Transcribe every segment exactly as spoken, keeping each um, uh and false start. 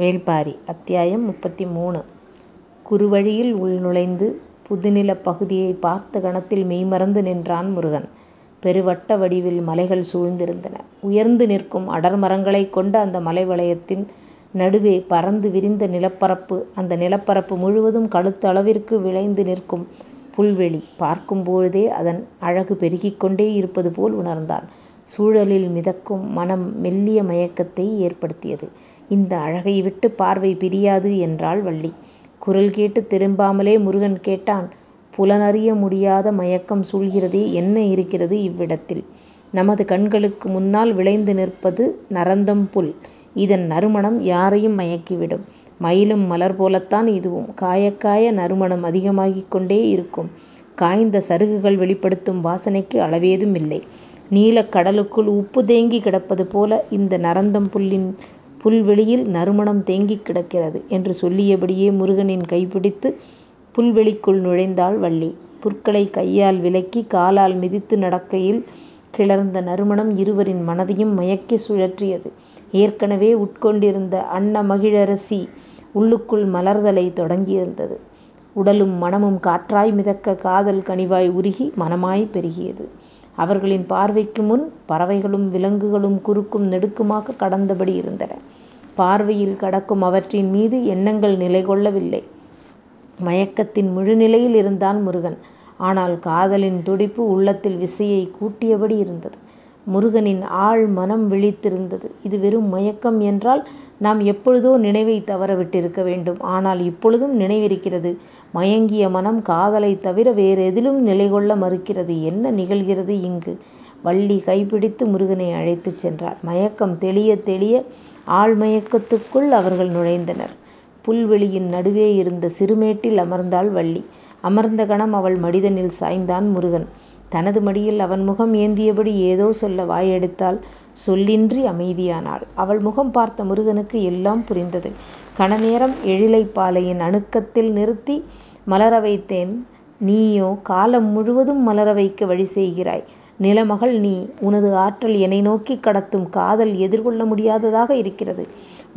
வேள்பாரி அத்தியாயம் முப்பத்தி மூணு. குறுவழியில் உள்நுழைந்து புதுநில பகுதியை பார்த்த கணத்தில் மெய்மறந்து நின்றான் முருகன். பெருவட்ட வடிவில் மலைகள் சூழ்ந்திருந்தன. உயர்ந்து நிற்கும் அடர்மரங்களை கொண்ட அந்த மலை வளையத்தின் நடுவே பறந்து விரிந்த நிலப்பரப்பு. அந்த நிலப்பரப்பு முழுவதும் கழுத்து அளவிற்கு விளைந்து நிற்கும் புல்வெளி. பார்க்கும் பொழுதே அதன் அழகு பெருகிக்கொண்டே இருப்பது போல் உணர்ந்தான். சூழலில் மிதக்கும் மனம் மெல்லிய மயக்கத்தை ஏற்படுத்தியது. இந்த அழகை விட்டு பார்வை பிரியாது என்றாள் வள்ளி. குரல் கேட்டு திரும்பாமலே முருகன் கேட்டான், புலனறிய முடியாத மயக்கம் சூழ்கிறதே, என்ன இருக்கிறது இவ்விடத்தில்? நமது கண்களுக்கு முன்னால் விளைந்து நிற்பது நரந்தம் புல். இதன் நறுமணம் யாரையும் மயக்கிவிடும். மயிலும் மலர் போலத்தான் இதுவும். காயக்காய நறுமணம் அதிகமாகிக் கொண்டே இருக்கும். காய்ந்த சருகுகள் வெளிப்படுத்தும் வாசனைக்கு அளவேதும் இல்லை. நீலக்கடலுக்குள் உப்பு தேங்கி கிடப்பது போல இந்த நரந்தம் புல்லின் புல்வெளியில் நறுமணம் தேங்கி கிடக்கிறது என்று சொல்லியபடியே முருகனின் கைப்பிடித்து புல்வெளிக்குள் நுழைந்தாள் வள்ளி. புற்களை கையால் விலக்கி காலால் மிதித்து நடக்கையில் கிளர்ந்த நறுமணம் இருவரின் மனதையும் மயக்கி சுழற்றியது. ஏற்கனவே உட்கொண்டிருந்த அன்ன மகிழரசி உள்ளுக்குள் மலர்தலை தொடங்கியிருந்தது. உடலும் மனமும் காற்றாய் மிதக்க காதல் கனிவாய் உருகி மனமாய் பெருகியது. அவர்களின் பார்வைக்கு முன் பறவைகளும் விலங்குகளும் குறுக்கும் நெடுக்குமாக கடந்தபடி இருந்தன. பார்வையில் கடக்கும் அவற்றின் மீது எண்ணங்கள் நிலை கொள்ளவில்லை. மயக்கத்தின் முழுநிலையில் இருந்தான் முருகன். ஆனால் காதலின் துடிப்பு உள்ளத்தில் விசையை கூட்டியபடி இருந்தது. முருகனின் ஆழ் மனம் விழித்திருந்தது. இது வெறும் மயக்கம் என்றால் நாம் எப்பொழுதோ நினைவை தவறவிட்டிருக்க வேண்டும். ஆனால் இப்பொழுதும் நினைவிருக்கிறது. மயங்கிய மனம் காதலை தவிர வேறெதிலும் நிலை கொள்ள மறுக்கிறது. என்ன நிகழ்கிறது இங்கு? வள்ளி கைப்பிடித்து முருகனை அழைத்து சென்றார். மயக்கம் தெளிய தெளிய ஆழ் மயக்கத்துக்குள் அவர்கள் நுழைந்தனர். புல்வெளியின் நடுவே இருந்த சிறுமேட்டில் அமர்ந்தாள் வள்ளி. அமர்ந்த கணம் அவள் மடிதனில் சாய்ந்தான் முருகன். தனது மடியில் அவன் முகம் ஏந்தியபடி ஏதோ சொல்ல வாயெடுத்தாள். சொல்லின்றி அமைதியானாள். அவள் முகம் பார்த்த முருகனுக்கு எல்லாம் புரிந்தது. கணநேரம் எழிலைப்பாலையின் அணுக்கத்தில் நிறுத்தி, மலர வைத்தேன், நீயோ காலம் முழுவதும் மலர வைக்க வழி செய்கிறாய். நிலமகள் நீ, உனது ஆற்றல் என்னை நோக்கி கடத்தும் காதல் எதிர்கொள்ள முடியாததாக இருக்கிறது.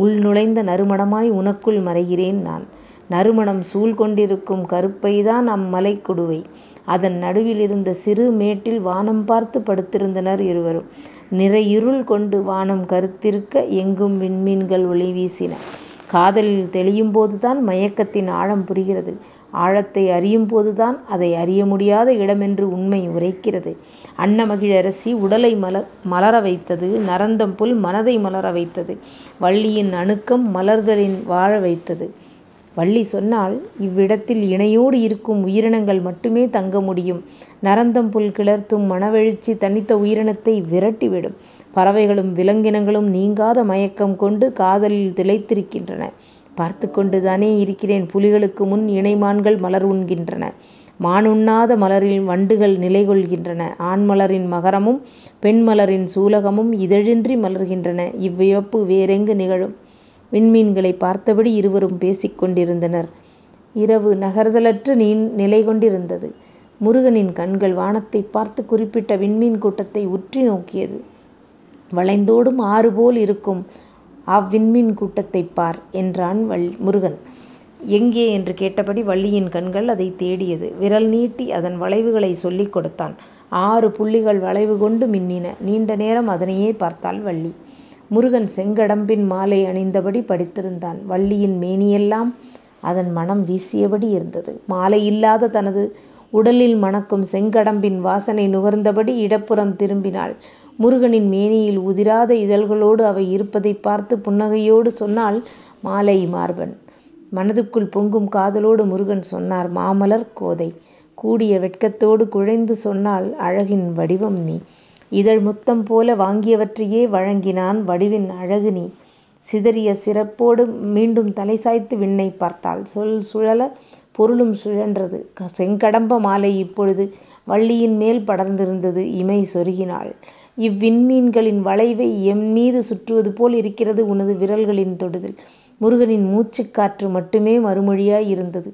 உள்நுழைந்த நறுமணமாய் உனக்குள் மறைகிறேன் நான். நறுமணம் சூழ்கொண்டிருக்கும் கருப்பைதான் அம்மலை கொடுவை. அதன் நடுவில் இருந்த சிறு மேட்டில் வானம் பார்த்து படுத்திருந்தனர் இருவரும். நிறையிருள் கொண்டு வானம் கருத்திருக்க எங்கும் விண்மீன்கள் ஒளி வீசின. காதலில் தெளியும் போதுதான் மயக்கத்தின் ஆழம் புரிகிறது. ஆழத்தை அறியும் போதுதான் அதை அறிய முடியாத இடமென்று உண்மை உரைக்கிறது. அன்னமகிழரசி உடலை மலர் மலர வைத்தது. நரந்தம் புல் மனதை மலர வைத்தது. வள்ளியின் அணுக்கம் மலர்தலின் வாழ வைத்தது. வள்ளி சொன்னால், இவ்விடத்தில் இணையோடு இருக்கும் உயிரினங்கள் மட்டுமே தங்க முடியும். நரந்தம் புல் கிளர்த்தும் மனவெழுச்சி தனித்த உயிரினத்தை விரட்டிவிடும். பறவைகளும் விலங்கினங்களும் நீங்காத மயக்கம் கொண்டு காதலில் திளைத்திருக்கின்றன. பார்த்து கொண்டுதானே இருக்கிறேன். புலிகளுக்கு முன் இணைமான்கள் மலர் உண்கின்றன. மான் உண்ணாத மலரில் வண்டுகள் நிலை கொள்கின்றன. ஆண்மலரின் மகரமும் பெண்மலரின் சூலகமும் இதழின்றி மலர்கின்றன. இவ்வியப்பு வேறெங்கு நிகழும்? விண்மீன்களை பார்த்தபடி இருவரும் பேசிக்கொண்டிருந்தனர். இரவு நகர்தலற்று நீ நிலை கொண்டிருந்தது. முருகனின் கண்கள் வானத்தை பார்த்து குறிப்பிட்ட விண்மீன் கூட்டத்தை உற்றி நோக்கியது. வளைந்தோடும் ஆறு போல் இருக்கும் அவ்விண்மீன் கூட்டத்தை பார் என்றான் வள் முருகன். எங்கே என்று கேட்டபடி வள்ளியின் கண்கள் அதை தேடியது. விரல் நீட்டி அதன் வளைவுகளை சொல்லிக் கொடுத்தான். ஆறு புள்ளிகள் வளைவு கொண்டு மின்னின. நீண்ட நேரம் அதனையே பார்த்தாள் வள்ளி. முருகன் செங்கடம்பின் மாலை அணிந்தபடி படித்திருந்தான். வள்ளியின் மேனியெல்லாம் அதன் மனம் வீசியபடி இருந்தது. மாலை இல்லாத தனது உடலில் மணக்கும் செங்கடம்பின் வாசனை நுகர்ந்தபடி இடப்புறம் திரும்பினாள். முருகனின் மேனியில் உதிராத இதழ்களோடு அவை இருப்பதை பார்த்து புன்னகையோடு சொன்னால், மாலை மார்பன். மனதுக்குள் பொங்கும் காதலோடு முருகன் சொன்னார், மாமலர் கோதை. கூடிய வெட்கத்தோடு குழைந்து சொன்னால், அழகின் வடிவம் நீ. இதழ் முத்தம் போல வாங்கியவற்றையே வழங்கினான். வடிவின் அழகு நீ. சிதறிய சிறப்போடு மீண்டும் தலை சாய்த்து விண்ணை பார்த்தாள். சொல் சுழல பொருளும் சுழன்றது. செங்கடம்ப மாலை இப்பொழுது வள்ளியின் மேல் படர்ந்திருந்தது. இமை சொருகினாள். இவ்விண்மீன்களின் வளைவை எம் மீது சுற்றுவது போல் இருக்கிறது உனது விரல்களின் தொடுதல். முருகனின் மூச்சுக்காற்று மட்டுமே மறுமொழியாய் இருந்தது.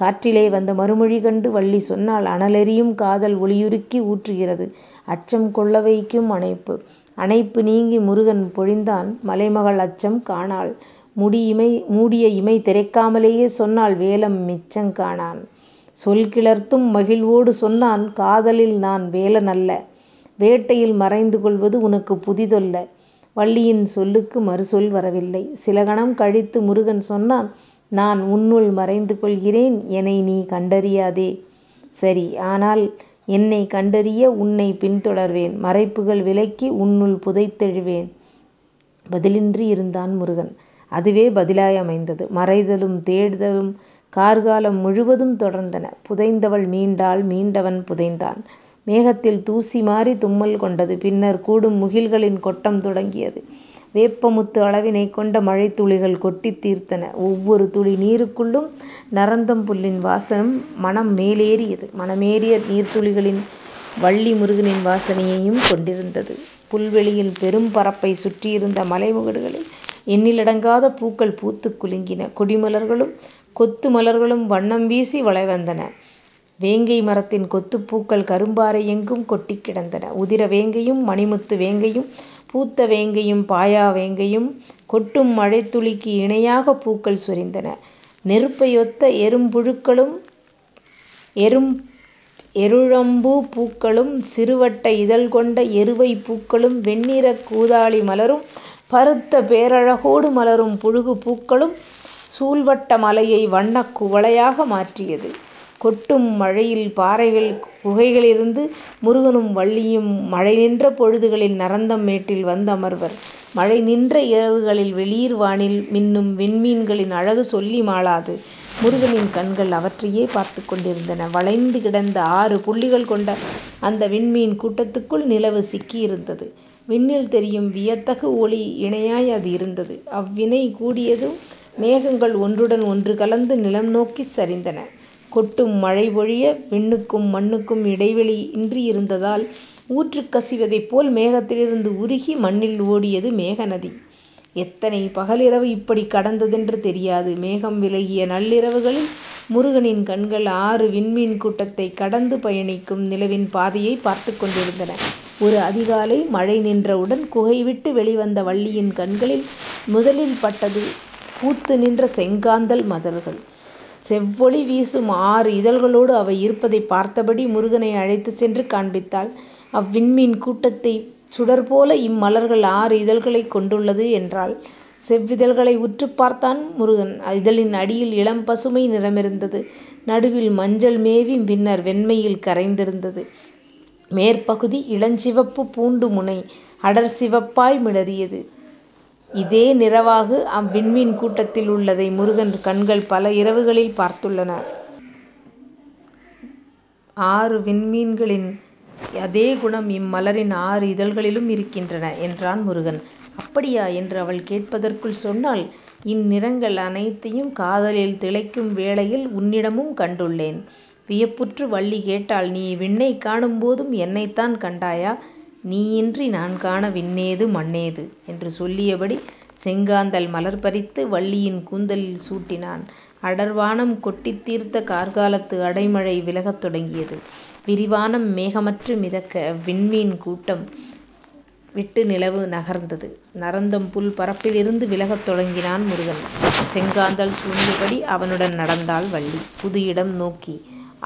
காற்றிலே வந்த மறுமொழி கண்டு வள்ளி சொன்னால், அனலெறியும் காதல் ஒளியுருக்கி ஊற்றுகிறது. அச்சம் கொள்ள வைக்கும் அணைப்பு. அணைப்பு நீங்கி முருகன் பொழிந்தான், மலைமகள் அச்சம் காணாள். முடியிமை மூடிய இமை திரைக்காமலேயே சொன்னால் வேலம் மிச்சங் காணான். சொல் கிளர்த்தும் மகிழ்வோடு சொன்னான், காதலில் நான் வேலன் அல்ல, வேட்டையில் மறைந்து கொள்வது உனக்கு புதிதொல்ல. வள்ளியின் சொல்லுக்கு மறுசொல் வரவில்லை. சில கணம் கழித்து முருகன் சொன்னான், நான் உன்னுள் மறைந்து கொள்கிறேன், என்னை நீ கண்டறியாதே. சரி, ஆனால் என்னை கண்டறிய உன்னை பின்தொடர்வேன், மறைப்புகள் விலக்கி உன்னுள் புதைத்தெழுவேன். பதிலின்றி இருந்தான் முருகன். அதுவே பதிலாய் அமைந்தது. மறைதலும் தேடுதலும் கார்காலம் முழுவதும் தொடர்ந்தன. புதைந்தவள் மீண்டாள், மீண்டவன் புதைந்தான். மேகத்தில் தூசி மாறி தும்மல் கொண்டது. பின்னர் கூடும் முகில்களின் கொட்டம் தொடங்கியது. வேப்பமுத்து அளவினை கொண்ட மழை துளிகள் கொட்டி தீர்த்தன. ஒவ்வொரு துளி நீருக்குள்ளும் நரந்தம் புல்லின் வாசனம் மனம் மேலேறியது. மனமேறிய நீர்த்துளிகளின் வள்ளி முருகனின் வாசனையையும் கொண்டிருந்தது. புல்வெளியில் பெரும் பரப்பை சுற்றியிருந்த மலைமுகடுகளில் எண்ணிலடங்காத பூக்கள் பூத்து குலுங்கின. கொடிமலர்களும் கொத்து மலர்களும் வண்ணம் வீசி வளைவந்தன. வேங்கை மரத்தின் கொத்துப்பூக்கள் கரும்பாறை எங்கும் கொட்டி கிடந்தன. உதிர வேங்கையும் மணிமுத்து வேங்கையும் பூத்த வேங்கையும் பாயா வேங்கையும் கொட்டும் மழைத்துளிக்கு இணையாக பூக்கள் சொரிந்தன. நெருப்பையொத்த எறும்புழுக்களும் எறும் எருழம்பூ பூக்களும் சிறுவட்ட இதழ் கொண்ட எருவை பூக்களும் வெண்ணிற கூதாளி மலரும் பருத்த பேரழகோடு மலரும் புழுகு பூக்களும் சூழ்வட்ட மலையை வண்ணக் குவளையாக மாற்றியது. கொட்டும் மழையில் பாறைகள் குகைகளிலிருந்து முருகனும் வள்ளியும் மழை நின்ற பொழுதுகளில் நரந்தம் மேட்டில் வந்து அமர்வர். மழை நின்ற இரவுகளில் வெளிர் வானில் மின்னும் விண்மீன்களின் அழகு சொல்லி மாளாது. முருகனின் கண்கள் அவற்றையே பார்த்து கொண்டிருந்தன. வளைந்து கிடந்த ஆறு புள்ளிகள் கொண்ட அந்த விண்மீன் கூட்டத்துக்குள் நிலவு சிக்கியிருந்தது. விண்ணில் தெரியும் வியத்தகு ஒளி இணையாய் அது இருந்தது. அவ்வினை கூடியதும் மேகங்கள் ஒன்றுடன் ஒன்று கலந்து நிலம் நோக்கி சரிந்தன. கொட்டும் மழை பொழிய விண்ணுக்கும் மண்ணுக்கும் இடைவெளி இன்றி இருந்ததால் ஊற்று கசிவதைப் போல் மேகத்திலிருந்து உருகி மண்ணில் ஓடியது மேக நதி. எத்தனை பகலிரவு இப்படி கடந்ததென்று தெரியாது. மேகம் விலகிய நள்ளிரவுகளில் முருகனின் கண்கள் ஆறு விண்மீன் கூட்டத்தை கடந்து பயணிக்கும் நிலவின் பாதையை பார்த்து கொண்டிருந்தன. ஒரு அதிகாலை மழை நின்றவுடன் குகை விட்டு வெளிவந்த வள்ளியின் கண்களில் முதலில் பட்டது பூத்து நின்ற செங்காந்தல் மதர்கள். செவ்வொளி வீசும் ஆறு இதழ்களோடு அவை இருப்பதை பார்த்தபடி முருகனை அழைத்து சென்று காண்பித்தாள். அவ்விண்மீன் கூட்டத்தை சுடர்போல இம்மலர்கள் ஆறு இதழ்களை கொண்டுள்ளது என்றாள். செவ்விதழ்களை உற்று பார்த்தான் முருகன். இதழின் அடியில் இளம் பசுமை நிறமிருந்தது. நடுவில் மஞ்சள் மேவி பின்னர் வெண்மையில் கரைந்திருந்தது. மேற்பகுதி இளஞ்சிவப்பு பூண்டு முனை அடர் சிவப்பாய் மிளறியது. இதே நிறவாகு அவ்விண்மீன் கூட்டத்தில் உள்ளதை முருகன் கண்கள் பல இரவுகளில் பார்த்துள்ளன. ஆறு விண்மீன்களின் அதே குணம் இம்மலரின் ஆறு இதழ்களிலும் இருக்கின்றன என்றான் முருகன். அப்படியா என்று அவள் கேட்பதற்குள் சொன்னால், இந்நிறங்கள் அனைத்தையும் காதலில் திளைக்கும் வேளையில் உன்னிடமும் கண்டுள்ளேன். வியப்புற்று வள்ளி கேட்டாள், நீ விண்ணை காணும் போதும் என்னைத்தான் கண்டாயா? நீயின்றி நான் காண விண்ணேது மண்ணேது என்று சொல்லியபடி செங்காந்தல் மலர் பறித்து வள்ளியின் கூந்தலில் சூட்டினான். அடர்வானம் கொட்டி தீர்த்த கார்காலத்து அடைமழை விலகத் தொடங்கியது. விரிவானம் மேகமற்று மிதக்க விண்மீன் கூட்டம் விட்டு நிலவு நகர்ந்தது. நரந்தம் புல் பரப்பிலிருந்து விலகத் தொடங்கினான் முருகன். செங்காந்தல் சூழ்ந்தபடி அவனுடன் நடந்தாள் வள்ளி. புது இடம் நோக்கி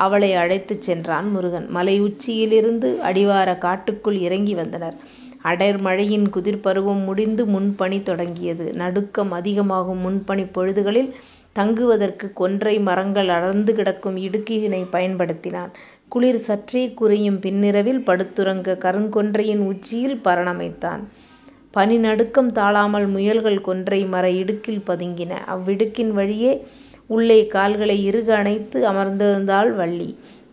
அவளை அழைத்துச் சென்றான் முருகன். மலை உச்சியிலிருந்து அடிவார காட்டுக்குள் இறங்கி வந்தனர். அடர் மழையின் குதிர்பருவம் முடிந்து முன்பணி தொடங்கியது. நடுக்கம் அதிகமாகும் முன்பணி பொழுதுகளில் தங்குவதற்கு கொன்றை மரங்கள் அடர்ந்து கிடக்கும் இடுக்கியினை பயன்படுத்தினான். குளிர் சற்றே குறையும் பின்னிரவில் படுத்துறங்க கருங்கொன்றையின் உச்சியில் பரணமைத்தான். பனி நடுக்கம் தாழாமல் முயல்கள் கொன்றை மர இடுக்கில் பதுங்கின. அவ்விடுக்கின் வழியே உள்ளே கால்களை இறுக அணைத்து அமர்ந்திருந்தாள் வள்ளி.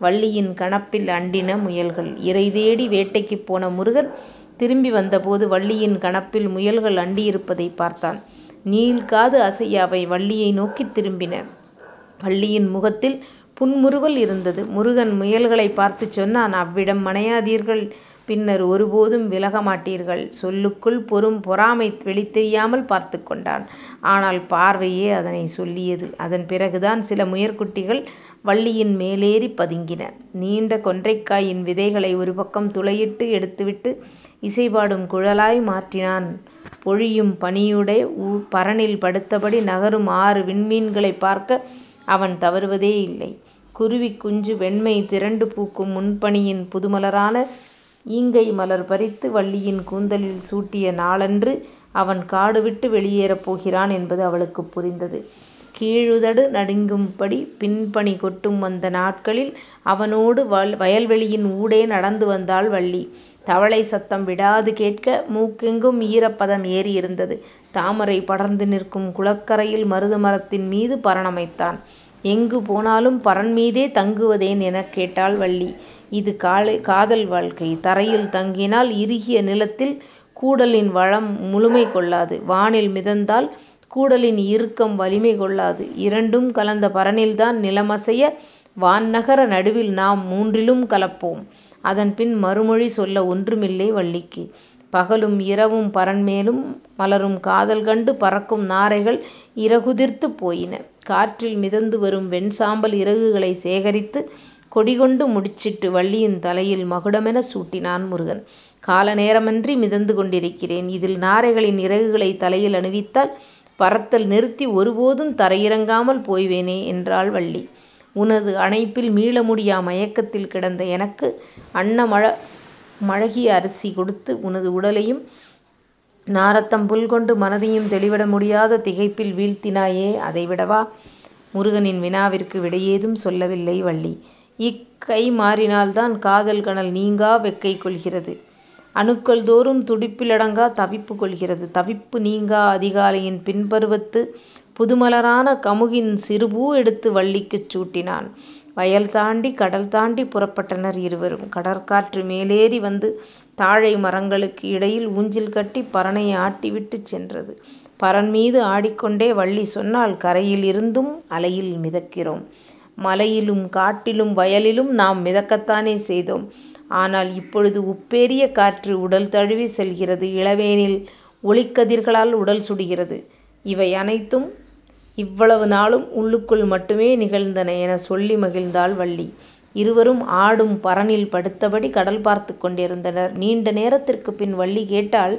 வள்ளியின் கணப்பில் அண்டின முயல்கள். இறை தேடி வேட்டைக்கு போன முருகன் திரும்பி வந்தபோது வள்ளியின் கணப்பில் முயல்கள் அண்டியிருப்பதை பார்த்தான். நீள்காது அசையாவை வள்ளியை நோக்கி திரும்பின. வள்ளியின் முகத்தில் புன்முறுவல் இருந்தது. முருகன் முயல்களை பார்த்து சொன்னான், அவ்விடம் மனையாதீர்கள், பின்னர் ஒருபோதும் விலகமாட்டீர்கள். சொல்லுக்குள் பொறும் பொறாமை வெளித்தெரியாமல் பார்த்து கொண்டான். ஆனால் பார்வையே அதனை சொல்லியது. அதன் பிறகுதான் சில முயற்குட்டிகள் வள்ளியின் மேலேறி பதுங்கின. நீண்ட கொன்றைக்காயின் விதைகளை ஒரு பக்கம் துளையிட்டு எடுத்துவிட்டு இசைபாடும் குழலாய் மாற்றினான் பொழியும் பனியுடை பரணில் படுத்தபடி நகரும் ஆறு விண்மீன்களை பார்க்க அவன் தவறுவதே இல்லை. குருவி குஞ்சு வெண்மை திரண்டு பூக்கும் முன்பணியின் புதுமலரான ஈங்கை மலர் பறித்து வள்ளியின் கூந்தலில் சூட்டிய நாளன்று அவன் காடு விட்டு வெளியேறப் போகிறான் என்பது அவளுக்கு புரிந்தது. கீழுதடு நடுங்கும்படி பின்பணி கொட்டும் வந்த நாட்களில் அவனோடு வல் வயல்வெளியின் ஊடே நடந்து வந்தாள் வள்ளி. தவளை சத்தம் விடாது கேட்க மூக்கெங்கும் ஈரப்பதம் ஏறி இருந்தது. தாமரை படர்ந்து நிற்கும் குளக்கரையில் மருது மரத்தின் மீது பரணமைத்தான். எங்கு போனாலும் பரன் மீதே தங்குவதேன் எனக் கேட்டாள் வள்ளி. இது காலை காதல் வாழ்க்கை. தரையில் தங்கினால் இறுகிய நிலத்தில் கூடலின் வளம் முழுமை கொள்ளாது, வானில் மிதந்தால் கூடலின் இறுக்கம் வலிமை கொள்ளாது. இரண்டும் கலந்த பரனில்தான் நிலமசைய வான் நகர நடுவில் நாம் மூன்றிலும் கலப்போம். அதன் பின் மறுமொழி சொல்ல ஒன்றுமில்லை வள்ளிக்கு. பகலும் இரவும் பரன்மேலும் மலரும் காதல் கண்டு பறக்கும் நாரைகள் இறகுதிர்த்து போயின. காற்றில் மிதந்து வரும் வெண்சாம்பல் இறகுகளை சேகரித்து கொடிகொண்டு முடிச்சிட்டு வள்ளியின் தலையில் மகுடமென சூட்டினான் முருகன். கால நேரமன்றி மிதந்து கொண்டிருக்கிறேன், இதில் நாரைகளின் இறகுகளை தலையில் அணிவித்தால் பறத்தல் நிறுத்தி ஒருபோதும் தரையிறங்காமல் போய்வேனே என்றாள் வள்ளி. உனது அணைப்பில் மீள முடியா மயக்கத்தில் கிடந்த எனக்கு அன்னமழ மழகிய அரிசி கொடுத்து உனது உடலையும் நாரத்தம் புல் கொண்டு மனதையும் தெளிவிட முடியாத திகைப்பில் வீழ்த்தினாயே, அதைவிடவா? முருகனின் வினாவிற்கு விடையேதும் சொல்லவில்லை வள்ளி. இக்கை மாறினால்தான் காதல் கனல் நீங்கா வெக்கை கொள்கிறது, அணுக்கள் தோறும் துடிப்பிலடங்கா தவிப்பு கொள்கிறது. தவிப்பு நீங்கா அதிகாலையின் பின்பருவத்து புதுமலரான கமுகின் சிறுபூ எடுத்து வள்ளிக்குச் சூட்டினான். வயல் தாண்டி கடல் தாண்டி புறப்பட்டனர் இருவரும். கடற்காற்று மேலேறி வந்து தாழை மரங்களுக்கு இடையில் ஊஞ்சில் கட்டி பரனை ஆட்டிவிட்டு சென்றது. பரன் மீது ஆடிக்கொண்டே வள்ளி சொன்னால், கரையில் இருந்தும் அலையில் மிதக்கிறோம், மலையிலும் காட்டிலும் வயலிலும் நாம் மிதக்கத்தானே செய்தோம். ஆனால் இப்பொழுது உப்பேறிய காற்று உடல் தழுவி செல்கிறது, இளவேனில் ஒளிக்கதிர்களால் உடல் சுடுகிறது. இவை அனைத்தும் இவ்வளவு நாளும் உள்ளுக்குள் மட்டுமே நிகழ்ந்தன என சொல்லி மகிழ்ந்தாள் வள்ளி. இருவரும் ஆடும் பரனில் படுத்தபடி கடல் பார்த்து கொண்டிருந்தனர். நீண்ட நேரத்திற்கு பின் வள்ளி கேட்டால்,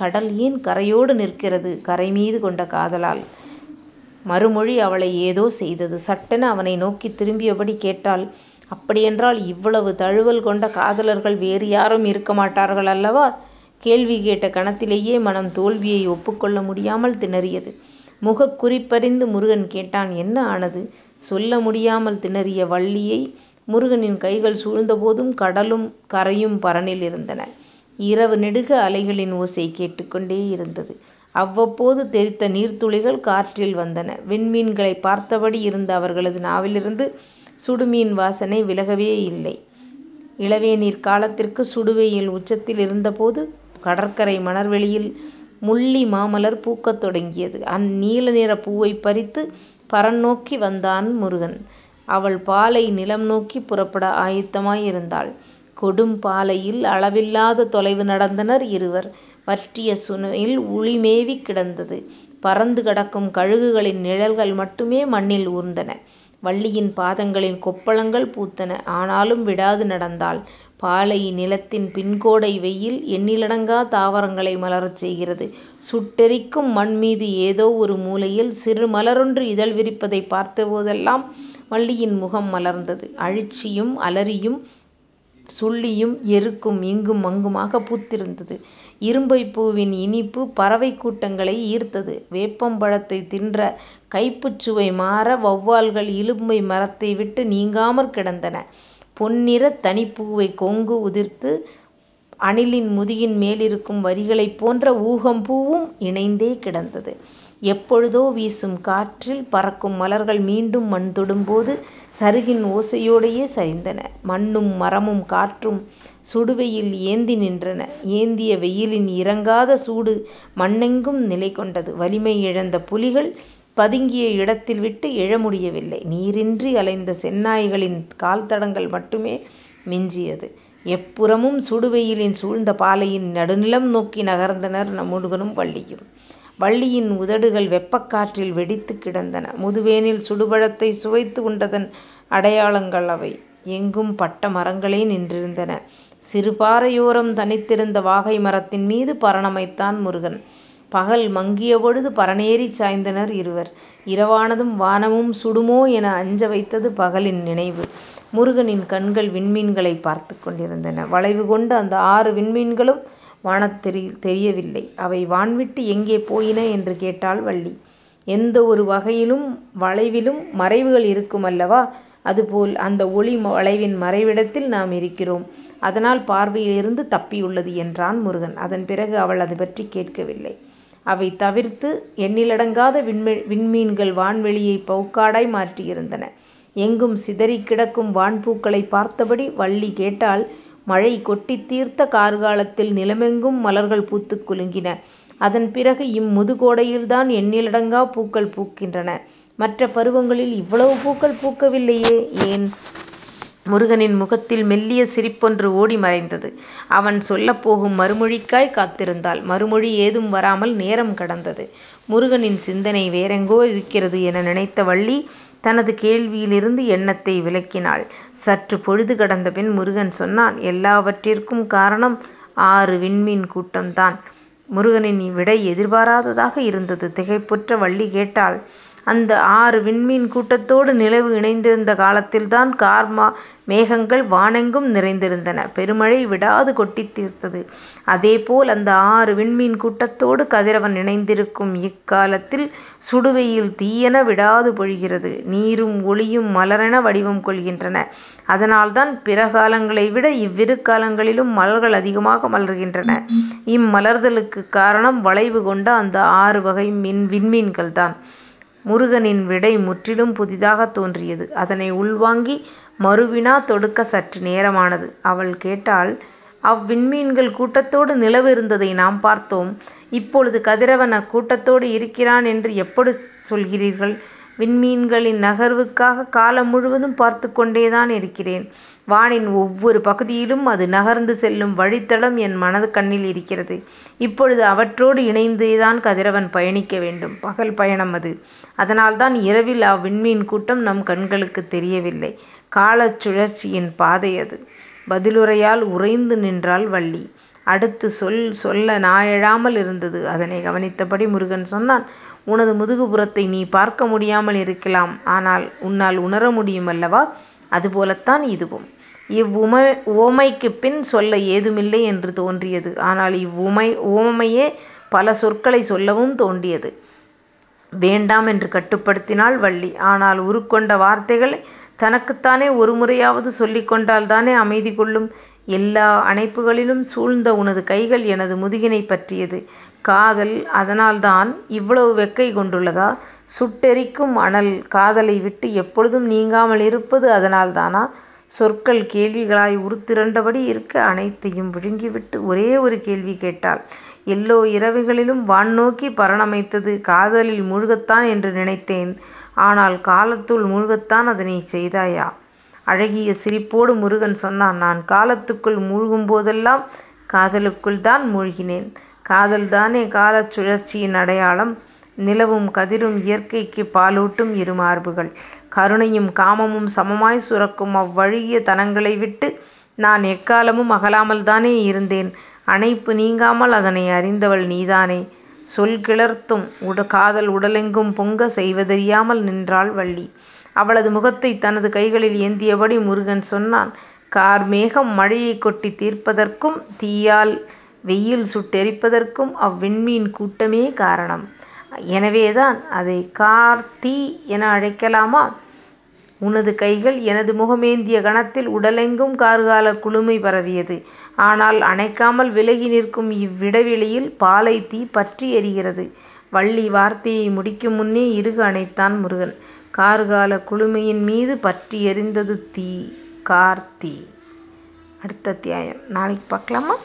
கடல் ஏன் கரையோடு நிற்கிறது? கரை மீது கொண்ட காதலால். மறுமொழி அவளை ஏதோ செய்தது. சட்டென அவனை நோக்கி திரும்பியபடி கேட்டாள், அப்படியென்றால் இவ்வளவு தழுவல் கொண்ட காதலர்கள் வேறு யாரும் இருக்க மாட்டார்கள் அல்லவா? கேள்வி கேட்ட கணத்திலேயே மனம் தோல்வியை ஒப்புக்கொள்ள முடியாமல் திணறியது. முகக்குறிப்பறிந்து முருகன் கேட்டான், என்ன ஆனது? சொல்ல முடியாமல் திணறிய வள்ளியை முருகனின் கைகள் சூழ்ந்தபோதும் கடலும் கரையும் பரனில் இருந்தன. இரவு நெடுக அலைகளின் ஓசை கேட்டுக்கொண்டே இருந்தது. அவ்வப்போது தெரித்த நீர்த்துளிகள் காற்றில் வந்தன. விண்மீன்களை பார்த்தபடி இருந்த அவர்களது நாவிலிருந்து சுடுமீன் வாசனை விலகவே இல்லை. இளவேநீர் காலத்திற்கு சுடுவெயில் உச்சத்தில் இருந்தபோது கடற்கரை மணர்வெளியில் முள்ளி மாமலர் பூக்கத் தொடங்கியது. அந்நீல நிற பூவை பறித்து பரன் நோக்கி வந்தான் முருகன். அவள் பாலை நிலம் நோக்கி புறப்பட ஆயத்தமாயிருந்தாள். கொடும் பாலையில் அளவில்லாத தொலைவு நடந்தனர் இருவர். வற்றிய சுனையில் உளிமேவி கிடந்தது. பறந்து கிடக்கும் கழுகுகளின் நிழல்கள் மட்டுமே மண்ணில் ஊர்ந்தன. வள்ளியின் பாதங்களின் கொப்பளங்கள் பூத்தன. ஆனாலும் விடாது நடந்தாள். பாலை நிலத்தின் பின்கோடை வெயில் எண்ணிலடங்கா தாவரங்களை மலரச் செய்கிறது. சுட்டெரிக்கும் மண் மீது ஏதோ ஒரு மூலையில் சிறு மலரொன்று இதழ் விரிப்பதை பார்த்தபோதெல்லாம் வள்ளியின் முகம் மலர்ந்தது. அழிச்சியும் அலரியும் சுள்ளியும் எருக்கும் இங்கும் அங்குமாக பூத்திருந்தது. இரும்பை பூவின் இனிப்பு பறவை கூட்டங்களை ஈர்த்தது. வேப்பம்பழத்தை தின்ற கைப்புச்சுவை மாற வௌவால்கள் இலும்பை மரத்தை விட்டு நீங்காமற் கிடந்தன. பொன்னிற தனிப்பூவை கொங்கு உதிர்த்து அணிலின் முதுகின் மேலிருக்கும் வரிகளைப் போன்ற ஊகம்பூவும் இணைந்தே கிடந்தது. எப்பொழுதோ வீசும் காற்றில் பறக்கும் மலர்கள் மீண்டும் மண் தொடும்போது சருகின் ஓசையோடையே சரிந்தன. மண்ணும் மரமும் காற்றும் சுடுவெயில் ஏந்தி நின்றன. ஏந்திய வெயிலின் இறங்காத சூடு மண்ணெங்கும் நிலை கொண்டது. வலிமை இழந்த புலிகள் பதுங்கிய இடத்தில் விட்டு எழ முடியவில்லை. நீரின்றி அலைந்த செந்நாய்களின் கால் தடங்கள் மட்டுமே மிஞ்சியது. எப்புறமும் சுடுவெயிலின் சூழ்ந்த பாலையின் நடுநிலம் நோக்கி நகர்ந்தனர் முருகனும் வள்ளியும். வள்ளியின் உதடுகள் வெப்பக்காற்றில் வெடித்து கிடந்தன. முதுவேனில் சுடுபழத்தை சுவைத்து உண்டதன் அடையாளங்கள் அவை. எங்கும் பட்ட மரங்களே நின்றிருந்தன. சிறுபாறையோரம் தனித்திருந்த வாகை மரத்தின் மீது பரணமைத்தான் முருகன். பகல் மங்கிய பொழுது பரநேறி சாய்ந்தனர் இருவர். இரவானதும் வானமும் சுடுமோ என அஞ்ச வைத்தது பகலின் நினைவு. முருகனின் கண்கள் விண்மீன்களை பார்த்து கொண்டிருந்தன. வளைவு கொண்டு அந்த ஆறு விண்மீன்களும் வானத்தில் தெரியவில்லை. அவை வான்விட்டு எங்கே போயின என்று கேட்டாள் வள்ளி. எந்த ஒரு வகையிலும் வளைவிலும் மறைவுகள் இருக்கும் அல்லவா, அதுபோல் அந்த ஒளி வளைவின் மறைவிடத்தில் நாம் இருக்கிறோம். அதனால் பார்வையிலிருந்து தப்பியுள்ளது என்றான் முருகன். அதன் பிறகு அவள் அது பற்றி கேட்கவில்லை. அவை தவிர்த்து எண்ணிலடங்காத விண்மீ விண்மீன்கள் வான்வெளியை பவுக்காடாய் மாற்றியிருந்தன. எங்கும் சிதறி கிடக்கும் வான்பூக்களை பார்த்தபடி வள்ளி கேட்டால், மழை கொட்டி தீர்த்த கார்காலத்தில் நிலமெங்கும் மலர்கள் பூத்து குலுங்கின. அதன் பிறகு இம்முதுகோடையில்தான் எண்ணிலடங்கா பூக்கள் பூக்கின்றன. மற்ற பருவங்களில் இவ்வளவு பூக்கள் பூக்கவில்லையே ஏன்? முருகனின் முகத்தில் மெல்லிய சிரிப்பொன்று ஓடி மறைந்தது. அவன் சொல்லப்போகும் மறுமொழிக்காய் காத்திருந்தாள். மறுமொழி ஏதும் வராமல் நேரம் கடந்தது. முருகனின் சிந்தனை வேறெங்கோ இருக்கிறது என நினைத்த வள்ளி தனது கேள்வியிலிருந்து எண்ணத்தை விலக்கினாள். சற்று பொழுது கடந்த பின் முருகன் சொன்னான், எல்லாவற்றிற்கும் காரணம் ஆறு விண்மீன் கூட்டம்தான். முருகனின் விடை எதிர்பாராததாக இருந்தது. திகைப்புற்ற வள்ளி கேட்டாள், அந்த ஆறு விண்மீன் கூட்டத்தோடு நிலவு இணைந்திருந்த காலத்தில்தான் கார்மா மேகங்கள் வானெங்கும் நிறைந்திருந்தன. பெருமழை விடாது கொட்டி தீர்த்தது. அதேபோல் அந்த ஆறு விண்மீன் கூட்டத்தோடு கதிரவன் இணைந்திருக்கும் இக்காலத்தில் சுடுவெயில் தீயென விடாது பொழிகிறது. நீரும் ஒளியும் மலரென வடிவம் கொள்கின்றன. அதனால்தான் பிற காலங்களை விட இவ்விரு காலங்களிலும் மலர்கள் அதிகமாக மலர்கின்றன. இம்மலர்தலுக்கு காரணம் வளைவு கொண்ட அந்த ஆறு வகை மின் விண்மீன்கள்தான். முருகனின் விடை முற்றிலும் புதிதாக தோன்றியது. அதனை உள்வாங்கி மறுவினா தொடுக்க சற்று நேரமானது. அவள் கேட்டாள், அவ்விண்மீன்கள் கூட்டத்தோடு நிலவு இருந்ததை நாம் பார்த்தோம். இப்பொழுது கதிரவன் அக்கூட்டத்தோடு இருக்கிறான் என்று எப்படி சொல்கிறீர்கள்? விண்மீன்களின் நகர்வுக்காக காலம் முழுவதும் பார்த்து கொண்டேதான் இருக்கிறேன். வானின் ஒவ்வொரு பகுதியிலும் அது நகர்ந்து செல்லும் வழித்தடம் என் மனது கண்ணில் இருக்கிறது. இப்பொழுது அவற்றோடு இணைந்தேதான் கதிரவன் பயணிக்க வேண்டும். பகல் பயணம் அது. அதனால்தான் இரவில் அவ்விண்மீன் கூட்டம் நம் கண்களுக்கு தெரியவில்லை. காலச் சுழற்சியின் பாதை அது. பதிலுரையால் உறைந்து நின்றாள் வள்ளி. அடுத்து சொல் சொல்ல நாயழாமல் இருந்தது. அதனை கவனித்தபடி முருகன் சொன்னான், உனது முதுகுபுறத்தை நீ பார்க்க முடியாமல் இருக்கலாம், ஆனால் உன்னால் உணர முடியும் அல்லவா? அதுபோலத்தான் இதுவும். இவ்வுமை ஓமைக்கு பின் சொல்ல ஏதுமில்லை என்று தோன்றியது. ஆனால் இவ்வுமை ஓமையே பல சொற்களை சொல்லவும் தோன்றியது. வேண்டாம் என்று கட்டுப்படுத்தினாள் வள்ளி. ஆனால் உருக்கொண்ட வார்த்தைகளை தனக்குத்தானே ஒரு முறையாவது சொல்லிக்கொண்டால்தானே அமைதி கொள்ளும். எல்லா அணைப்புகளிலும் சூழ்ந்த உனது கைகள் எனது முதுகினை பற்றியது. காதல் அதனால்தான் இவ்வளவு வெக்கை கொண்டுள்ளதா? சுட்டெரிக்கும் அனல் காதலை விட்டு எப்பொழுதும் நீங்காமல் இருப்பது அதனால்தானா? சொற்கள் கேள்விகளாய் உருத்திரண்டபடி இருக்க அனைத்தையும் விழுங்கிவிட்டு ஒரே ஒரு கேள்வி கேட்டாள். எல்லோ இரவுகளிலும் வான் நோக்கி பரணமைத்தது காதலில் மூழ்கத்தான் என்று நினைத்தேன். ஆனால் காலத்துள் மூழ்கத்தான் அதனை செய்தாயா? அழகிய சிரிப்போடு முருகன் சொன்னான், நான் காலத்துக்குள் மூழ்கும் போதெல்லாம் காதலுக்குள் தான் மூழ்கினேன். காதல்தானே காலச் சுழற்சியின் அடையாளம். நிலவும் கதிரும் இயற்கைக்கு பாலூட்டும் இரு மார்புகள். கருணையும் காமமும் சமமாய் சுரக்கும் அவ்வழிய தனங்களை விட்டு நான் எக்காலமும் அகலாமல் தானே இருந்தேன். அணைப்பு நீங்காமல் அதனை அறிந்தவள் நீதானே. சொல் கிளர்த்தும் உட காதல் உடலெங்கும் பொங்க செய்வதறியாமல் நின்றாள் வள்ளி. அவளது முகத்தை தனது கைகளில் ஏந்தியபடி முருகன் சொன்னான், கார்மேகம் மழையை கொட்டி தீர்ப்பதற்கும் தீயால் வெயில் சுட்டெரிப்பதற்கும் அவ்விண்மீன் கூட்டமே காரணம். எனவேதான் அதை கார்த்தி என அழைக்கலாமா? உனது கைகள் எனது முகமேந்திய கணத்தில் உடலெங்கும் கார்கால குளுமை பரவியது. ஆனால் அணைக்காமல் விலகி நிற்கும் இவ்விடவெளியில் பாலை தீ பற்றி எரிகிறது. வள்ளி வார்த்தையை முடிக்கும் முன்னே இறுக அணைத்தான் முருகன். கார்கால குளுமையின் மீது பற்றி எரிந்தது தீ, கார்த்தி. அடுத்த அத்தியாயம் நாளைக்கு பார்க்கலாமா?